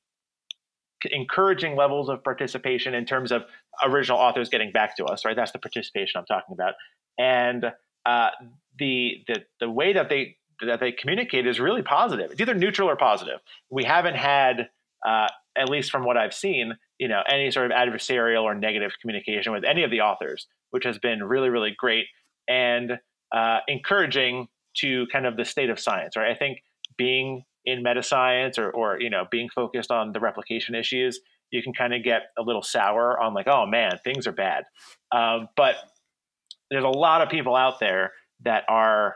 encouraging levels of participation in terms of original authors getting back to us, right? That's the participation I'm talking about. And uh, the the the way that they that they communicate is really positive. It's either neutral or positive. We haven't had, uh, at least from what I've seen, you know, any sort of adversarial or negative communication with any of the authors, which has been really, really great and uh, encouraging to kind of the state of science, right? I think being in meta science or, or, you know, being focused on the replication issues, you can kind of get a little sour on like, oh man, things are bad. Um, but there's a lot of people out there that are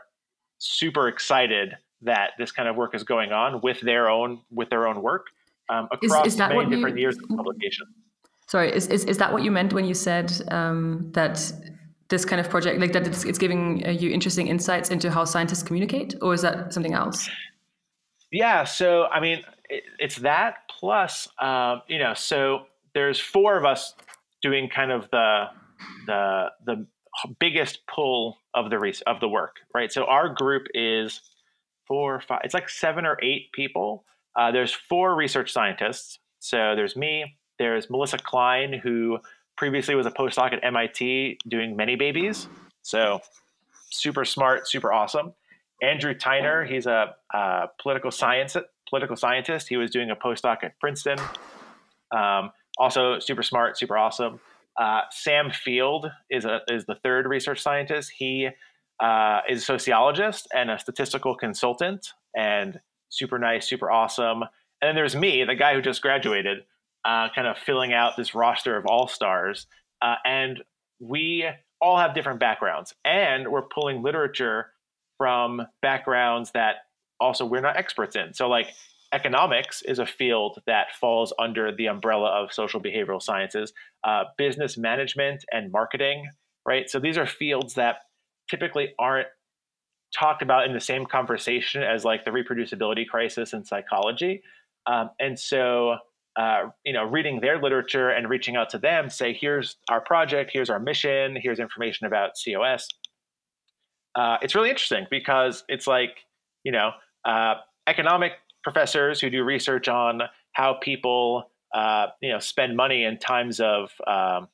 super excited that this kind of work is going on with their own, with their own work um, across is, is many different you, years of publication. Sorry, is, is is that what you meant when you said um, that this kind of project, like that it's, it's giving you interesting insights into how scientists communicate, or is that something else? Yeah, so I mean, it, it's that plus, um, you know, so there's four of us doing kind of the the the biggest pull of the res- of the work, right? So our group is four, or five, it's like seven or eight people. Uh, there's four research scientists. So there's me, there's Melissa Klein, who previously was a postdoc at M I T doing many babies. So super smart, super awesome. Andrew Tyner, he's a, a political science political scientist. He was doing a postdoc at Princeton. Um, also super smart, super awesome. Uh, Sam Field is a, is the third research scientist. He uh, is a sociologist and a statistical consultant, and super nice, super awesome. And then there's me, the guy who just graduated, uh, kind of filling out this roster of all-stars. Uh, and we all have different backgrounds, and we're pulling literature from backgrounds that also we're not experts in. So like economics is a field that falls under the umbrella of social behavioral sciences, uh, business management and marketing, right? So these are fields that typically aren't talked about in the same conversation as like the reproducibility crisis in psychology. Um, and so, uh, you know, reading their literature and reaching out to them, say, here's our project, here's our mission, here's information about C O S. Uh, it's really interesting because it's like, you know, uh, economic professors who do research on how people, uh, you know, spend money in times of, um,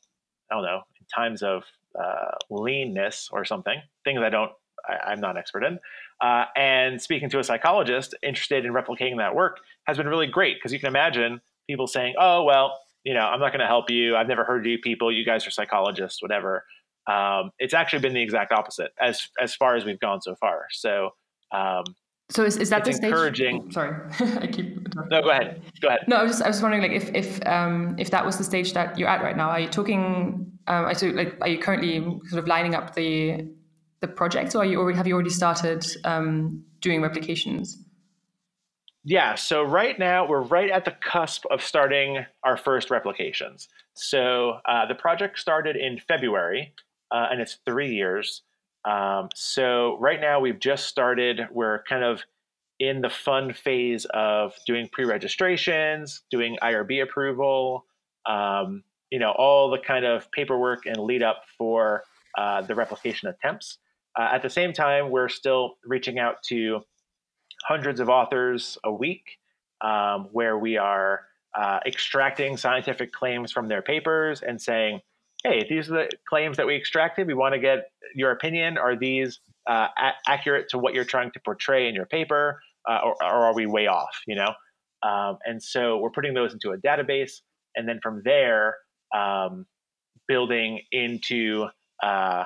I don't know, in times of uh, leanness or something, things I don't, I, I'm not an expert in. Uh, and speaking to a psychologist interested in replicating that work has been really great because you can imagine people saying, oh, well, you know, I'm not going to help you. I've never heard of you people. You guys are psychologists, whatever. Um, it's actually been the exact opposite as as far as we've gone so far. So, um, so is, is that it's the encouraging? Stage? Sorry, I keep. No, go ahead. Go ahead. No, I was just I was wondering like if if um, if that was the stage that you're at right now. Are you talking? Um, I like are you currently sort of lining up the the projects, or are you already have you already started um, doing replications? Yeah, so right now we're right at the cusp of starting our first replications. So uh, the project started in February, uh, and it's three years. Um, so right now we've just started. We're kind of in the fun phase of doing pre-registrations, doing I R B approval, um, you know, all the kind of paperwork and lead up for uh, the replication attempts. Uh, at the same time, we're still reaching out to hundreds of authors a week, um, where we are uh, extracting scientific claims from their papers and saying, hey, these are the claims that we extracted. We want to get your opinion. Are these uh, a- accurate to what you're trying to portray in your paper, uh, or, or are we way off, you know? Um, and so we're putting those into a database, and then from there, um, building into uh,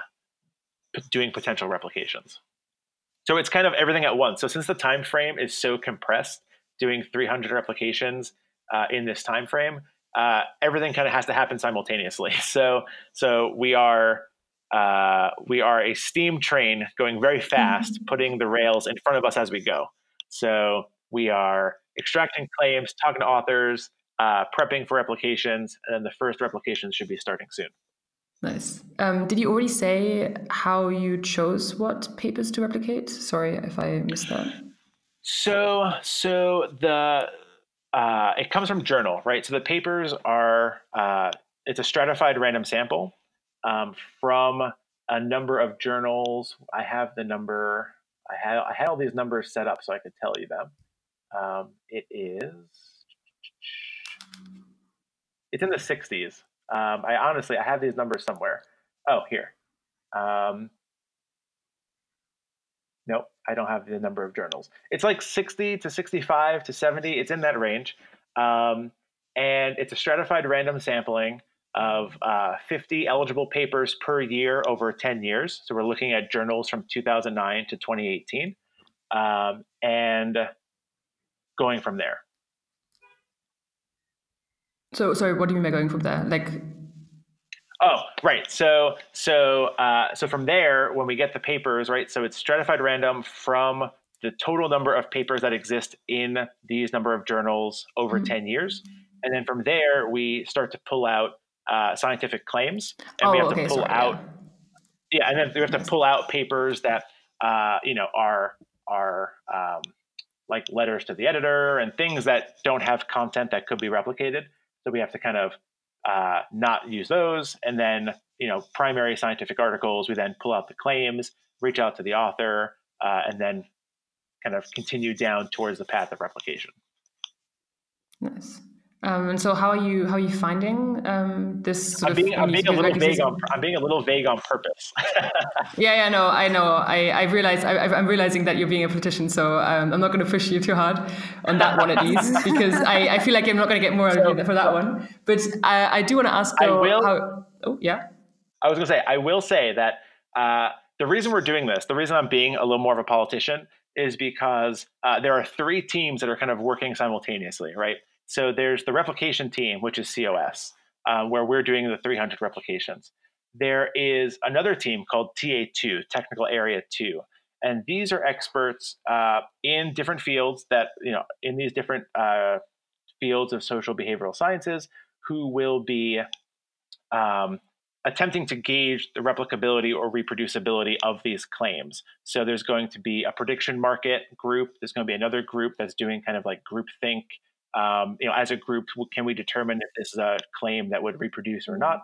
p- doing potential replications. So it's kind of everything at once. So since the time frame is so compressed, doing three hundred replications uh, in this time frame, uh, everything kind of has to happen simultaneously. So so we are uh, we are a steam train going very fast, putting the rails in front of us as we go. So we are extracting claims, talking to authors, uh, prepping for replications, and then the first replications should be starting soon. Nice. Um, did you already say how you chose what papers to replicate? Sorry if I missed that. So, so the uh, it comes from journal, right? So the papers are uh, it's a stratified random sample um, from a number of journals. I have the number. I had I had all these numbers set up so I could tell you them. Um, it is. It's in the sixties. Um, I honestly, I have these numbers somewhere. Oh, here. Um, nope, I don't have the number of journals. It's like sixty to sixty-five to seventy. It's in that range. Um, and it's a stratified random sampling of uh, fifty eligible papers per year over ten years. So we're looking at journals from two thousand nine to twenty eighteen, um, and going from there. So, sorry, what do you mean by going from there? Like, oh, right. So, so, uh, so from there, when we get the papers, right? So it's stratified random from the total number of papers that exist in these number of journals over mm-hmm. ten years, and then from there we start to pull out uh, scientific claims, and oh, we have okay, to pull sorry, out, yeah. yeah, and then we have to pull out papers that uh, you know are are. Um, like letters to the editor and things that don't have content that could be replicated. So we have to kind of uh, not use those. And then, you know, primary scientific articles, we then pull out the claims, reach out to the author, uh, and then kind of continue down towards the path of replication. Nice. Um, and so how are you, how are you finding um, this sort I'm being, of... I'm being, a little vague on, I'm being a little vague on purpose. yeah, yeah, no, I know. I, I realize, I, I'm realizing that you're being a politician, so um, I'm not going to push you too hard on that one at least, because I, I feel like I'm not going to get more so, out of for that one. But I, I do want to ask, though, I will, how... Oh, yeah? I was going to say, I will say that uh, the reason we're doing this, the reason I'm being a little more of a politician is because uh, there are three teams that are kind of working simultaneously, right? So there's the replication team, which is C O S, uh, where we're doing the three hundred replications. There is another team called T A two, Technical Area two. And these are experts uh, in different fields that, you know, in these different uh, fields of social behavioral sciences who will be um, attempting to gauge the replicability or reproducibility of these claims. So there's going to be a prediction market group. There's going to be another group that's doing kind of like groupthink. Um, you know, as a group, can we determine if this is a claim that would reproduce or not?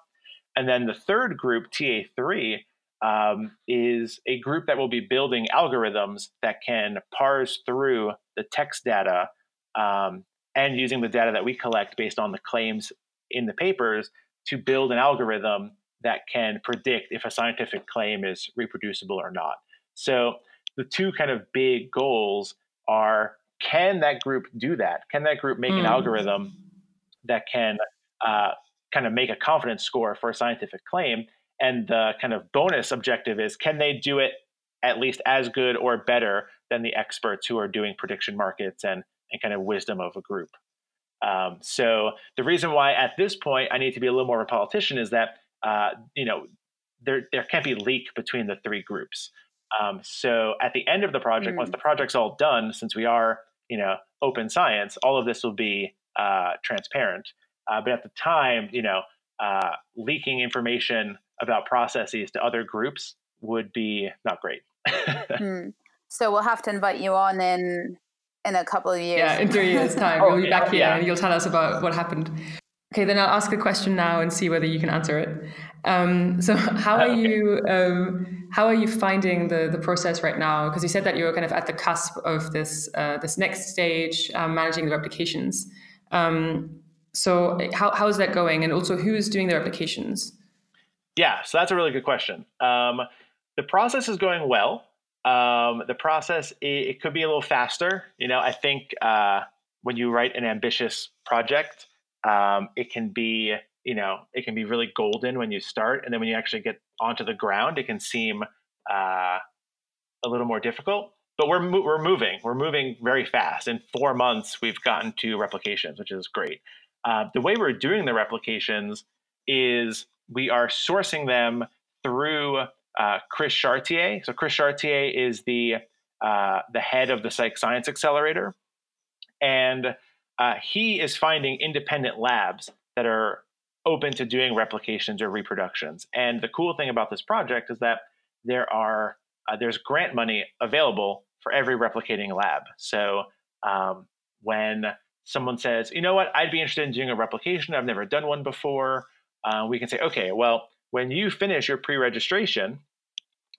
And then the third group, T A three, um, is a group that will be building algorithms that can parse through the text data um, and using the data that we collect based on the claims in the papers to build an algorithm that can predict if a scientific claim is reproducible or not. So the two kind of big goals are, can that group do that? Can that group make mm. an algorithm that can uh, kind of make a confidence score for a scientific claim? And the kind of bonus objective is, can they do it at least as good or better than the experts who are doing prediction markets and, and kind of wisdom of a group? Um, so the reason why at this point I need to be a little more of a politician is that, uh, you know, there, there can't be leak between the three groups. Um, so at the end of the project, mm. once the project's all done, since we are you know, open science, all of this will be uh, transparent. Uh, but at the time, you know, uh, leaking information about processes to other groups would be not great. mm. So we'll have to invite you on in in a couple of years. Yeah, in three years' time. We'll be back here yeah. and you'll tell us about what happened. Okay, then I'll ask a question now and see whether you can answer it. Um, so how are okay. you um, how are you finding the, the process right now? Because you said that you were kind of at the cusp of this uh, this next stage, uh, managing the replications. Um, so how how is that going? And also, who's doing the replications? Yeah, so that's a really good question. Um, the process is going well. Um, the process, it, it could be a little faster. You know, I think uh, when you write an ambitious project, Um, it can be, you know, it can be really golden when you start. And then when you actually get onto the ground, it can seem uh, a little more difficult. But we're mo- we're moving. We're moving very fast. In four months, we've gotten to replications, which is great. Uh, the way we're doing the replications is we are sourcing them through uh, Chris Chartier. So Chris Chartier is the uh, the head of the Psych Science Accelerator. And Uh, he is finding independent labs that are open to doing replications or reproductions. And the cool thing about this project is that there are uh, there's grant money available for every replicating lab. So um, when someone says, you know what, I'd be interested in doing a replication, I've never done one before, uh, we can say, okay, well, when you finish your pre-registration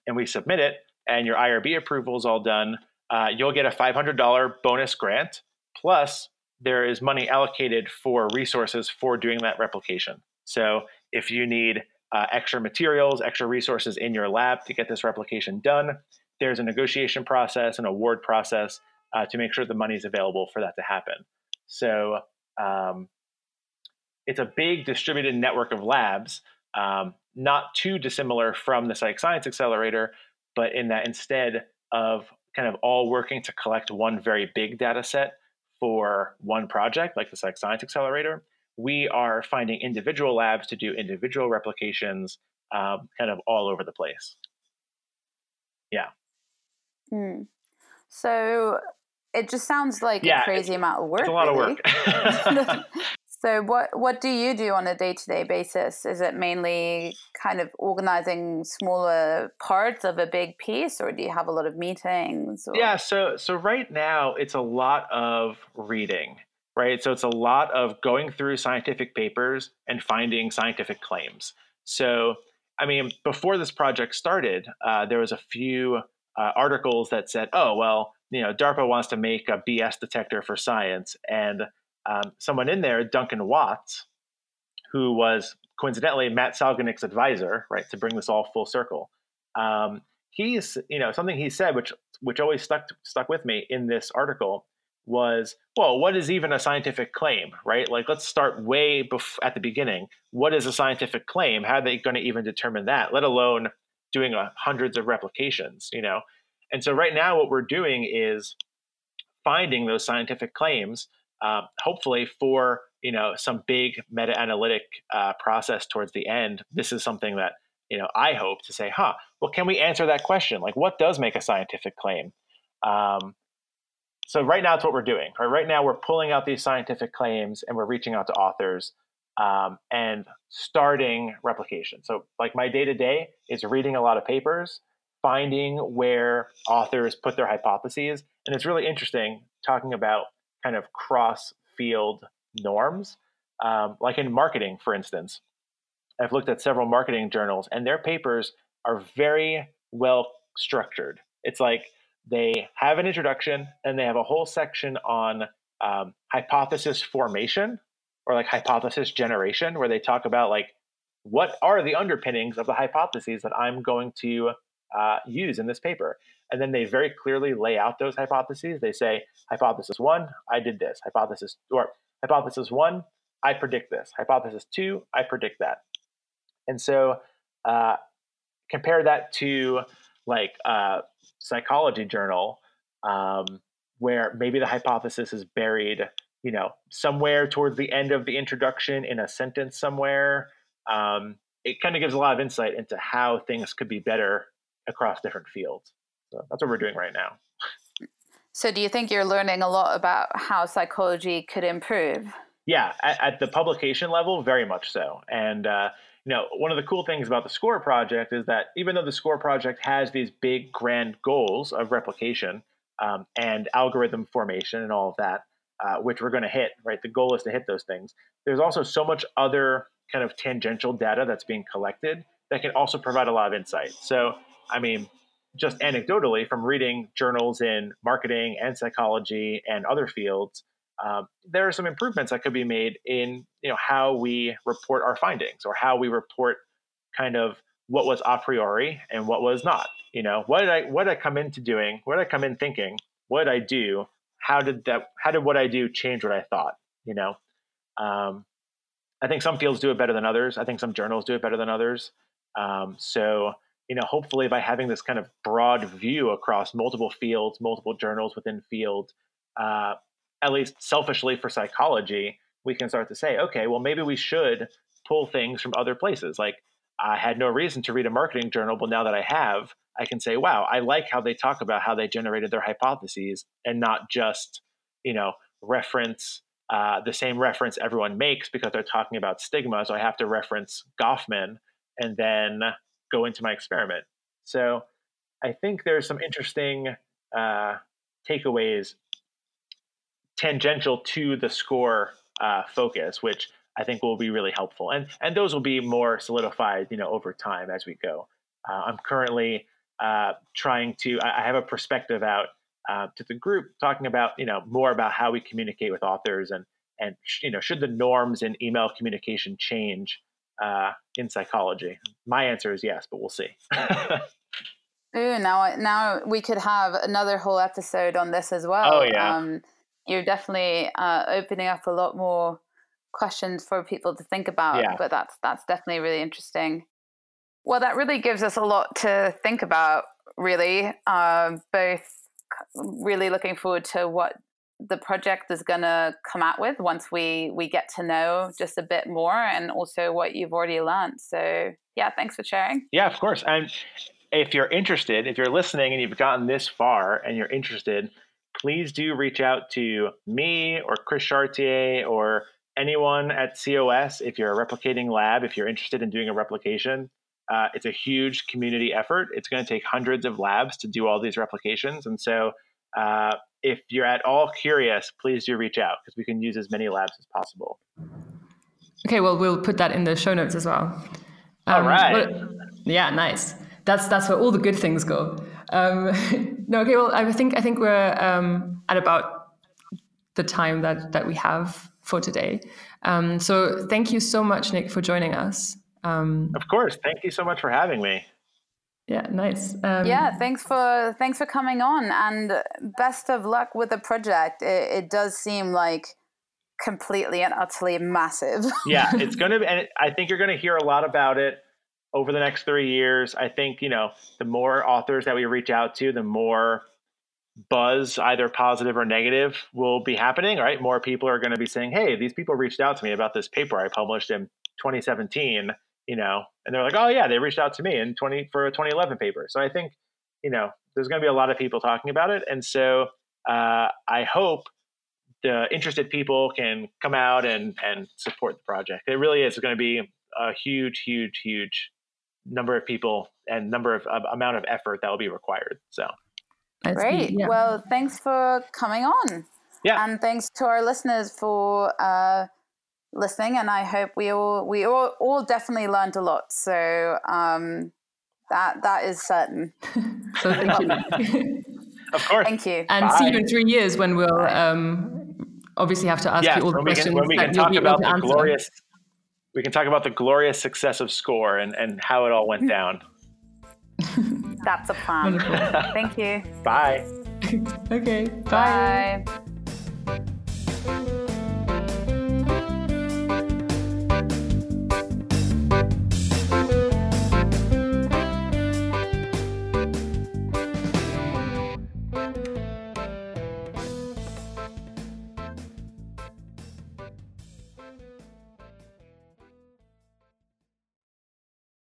and we submit it and your I R B approval is all done, uh, you'll get a five hundred dollars bonus grant plus there is money allocated for resources for doing that replication. So if you need uh, extra materials, extra resources in your lab to get this replication done, there's a negotiation process, an award process uh, to make sure the money is available for that to happen. So um, it's a big distributed network of labs, um, not too dissimilar from the Psych Science Accelerator, but in that instead of kind of all working to collect one very big data set for one project, like the Psych Science Accelerator, we are finding individual labs to do individual replications um, kind of all over the place. Yeah. Mm. So it just sounds like yeah, a crazy amount of work. It's a lot really. of work. So what, what do you do on a day-to-day basis? Is it mainly kind of organizing smaller parts of a big piece, or do you have a lot of meetings? Or? Yeah, so so right now it's a lot of reading, right? So it's a lot of going through scientific papers and finding scientific claims. So, I mean, before this project started, uh, there was a few uh, articles that said, oh, well, you know, DARPA wants to make a B S detector for science, and Um, someone in there, Duncan Watts, who was coincidentally Matt Salganik's advisor, right, to bring this all full circle. Um, he's, you know, something he said, which which always stuck stuck with me in this article, was, well, what is even a scientific claim, right? Like, let's start way bef- at the beginning. What is a scientific claim? How are they going to even determine that? Let alone doing uh, hundreds of replications, you know. And so right now, what we're doing is finding those scientific claims. Uh, hopefully for, you know, some big meta-analytic uh, process towards the end. This is something that, you know, I hope to say, huh, well, can we answer that question? Like, what does make a scientific claim? Um, so right now, it's what we're doing. Right? Right now, we're pulling out these scientific claims and we're reaching out to authors um, and starting replication. So like my day-to-day is reading a lot of papers, finding where authors put their hypotheses. And it's really interesting talking about kind of cross-field norms. Um, like in marketing, for instance, I've looked at several marketing journals and their papers are very well structured. It's like they have an introduction and they have a whole section on um, hypothesis formation or like hypothesis generation, where they talk about like, what are the underpinnings of the hypotheses that I'm going to uh, use in this paper? And then they very clearly lay out those hypotheses. They say, hypothesis one, I did this. Hypothesis or hypothesis one, I predict this. Hypothesis two, I predict that. And so uh, compare that to like a psychology journal um, where maybe the hypothesis is buried, you know, somewhere towards the end of the introduction in a sentence somewhere. Um, it kind of gives a lot of insight into how things could be better across different fields. So that's what we're doing right now. So do you think you're learning a lot about how psychology could improve? Yeah, at, at the publication level, very much so. And, uh, you know, one of the cool things about the SCORE project is that even though the SCORE project has these big grand goals of replication um, and algorithm formation and all of that, uh, which we're going to hit, right? The goal is to hit those things. There's also so much other kind of tangential data that's being collected that can also provide a lot of insight. So, I mean, just anecdotally from reading journals in marketing and psychology and other fields, Um, there are some improvements that could be made in, you know, how we report our findings or how we report kind of what was a priori and what was not. You know, what did I what did I come into doing? What did I come in thinking? What did I do? How did that? How did what I do change what I thought? You know, um, I think some fields do it better than others. I think some journals do it better than others. Um, so, you know, hopefully by having this kind of broad view across multiple fields, multiple journals within field. Uh, at least selfishly for psychology, we can start to say, okay, well, maybe we should pull things from other places. Like, I had no reason to read a marketing journal, but now that I have, I can say, wow, I like how they talk about how they generated their hypotheses and not just, you know, reference uh, the same reference everyone makes because they're talking about stigma. So I have to reference Goffman and then go into my experiment. So I think there's some interesting uh, takeaways tangential to the SCORE uh, focus, which I think will be really helpful. And and those will be more solidified, you know, over time as we go. Uh, I'm currently uh, trying to, I have a perspective out uh, to the group talking about, you know, more about how we communicate with authors and, and you know, should the norms in email communication change uh, in psychology? My answer is yes, but we'll see. Ooh, now, now we could have another whole episode on this as well. Oh, yeah. Um, You're definitely uh, opening up a lot more questions for people to think about, yeah. But that's that's definitely really interesting. Well, that really gives us a lot to think about, really, uh, both really looking forward to what the project is going to come out with once we, we get to know just a bit more and also what you've already learned. So, yeah, thanks for sharing. Yeah, of course. And if you're interested, if you're listening and you've gotten this far and you're interested, please do reach out to me or Chris Chartier or anyone at C O S if you're a replicating lab, if you're interested in doing a replication. Uh, it's a huge community effort. It's going to take hundreds of labs to do all these replications. And so uh, if you're at all curious, please do reach out because we can use as many labs as possible. Okay, well, we'll put that in the show notes as well. Um, all right. Well, yeah, nice. That's that's where all the good things go. Um, no, okay. Well, I think I think we're um, at about the time that, that we have for today. Um, so thank you so much, Nick, for joining us. Um, of course. Thank you so much for having me. Yeah, nice. Um, yeah, thanks for thanks for coming on, and best of luck with the project. It, it does seem like completely and utterly massive. Yeah, it's going to be, and I think you're going to hear a lot about it over the next three years. I think, you know, the more authors that we reach out to, the more buzz, either positive or negative, will be happening, right? More people are going to be saying, hey, these people reached out to me about this paper I published in twenty seventeen, you know, and they're like, oh yeah, they reached out to me in twenty for a twenty eleven paper. So I think, you know, there's going to be a lot of people talking about it. And so uh, I hope the interested people can come out and, and support the project. It really is going to be a huge, huge, huge number of people and number of uh, amount of effort that will be required. So that's great. Yeah. Well, thanks for coming on. Yeah. And thanks to our listeners for uh, listening. And I hope we all, we all, all definitely learned a lot. So um, that, that is certain. So thank you. Of course. Thank you. And bye. See you in three years when we'll um, obviously have to ask yes, you all the questions. Can, when we can talk about the answer. glorious, We can talk about the glorious success of SCORE and, and how it all went down. That's a plan. Wonderful. Thank you. Bye. Okay. Bye. Bye.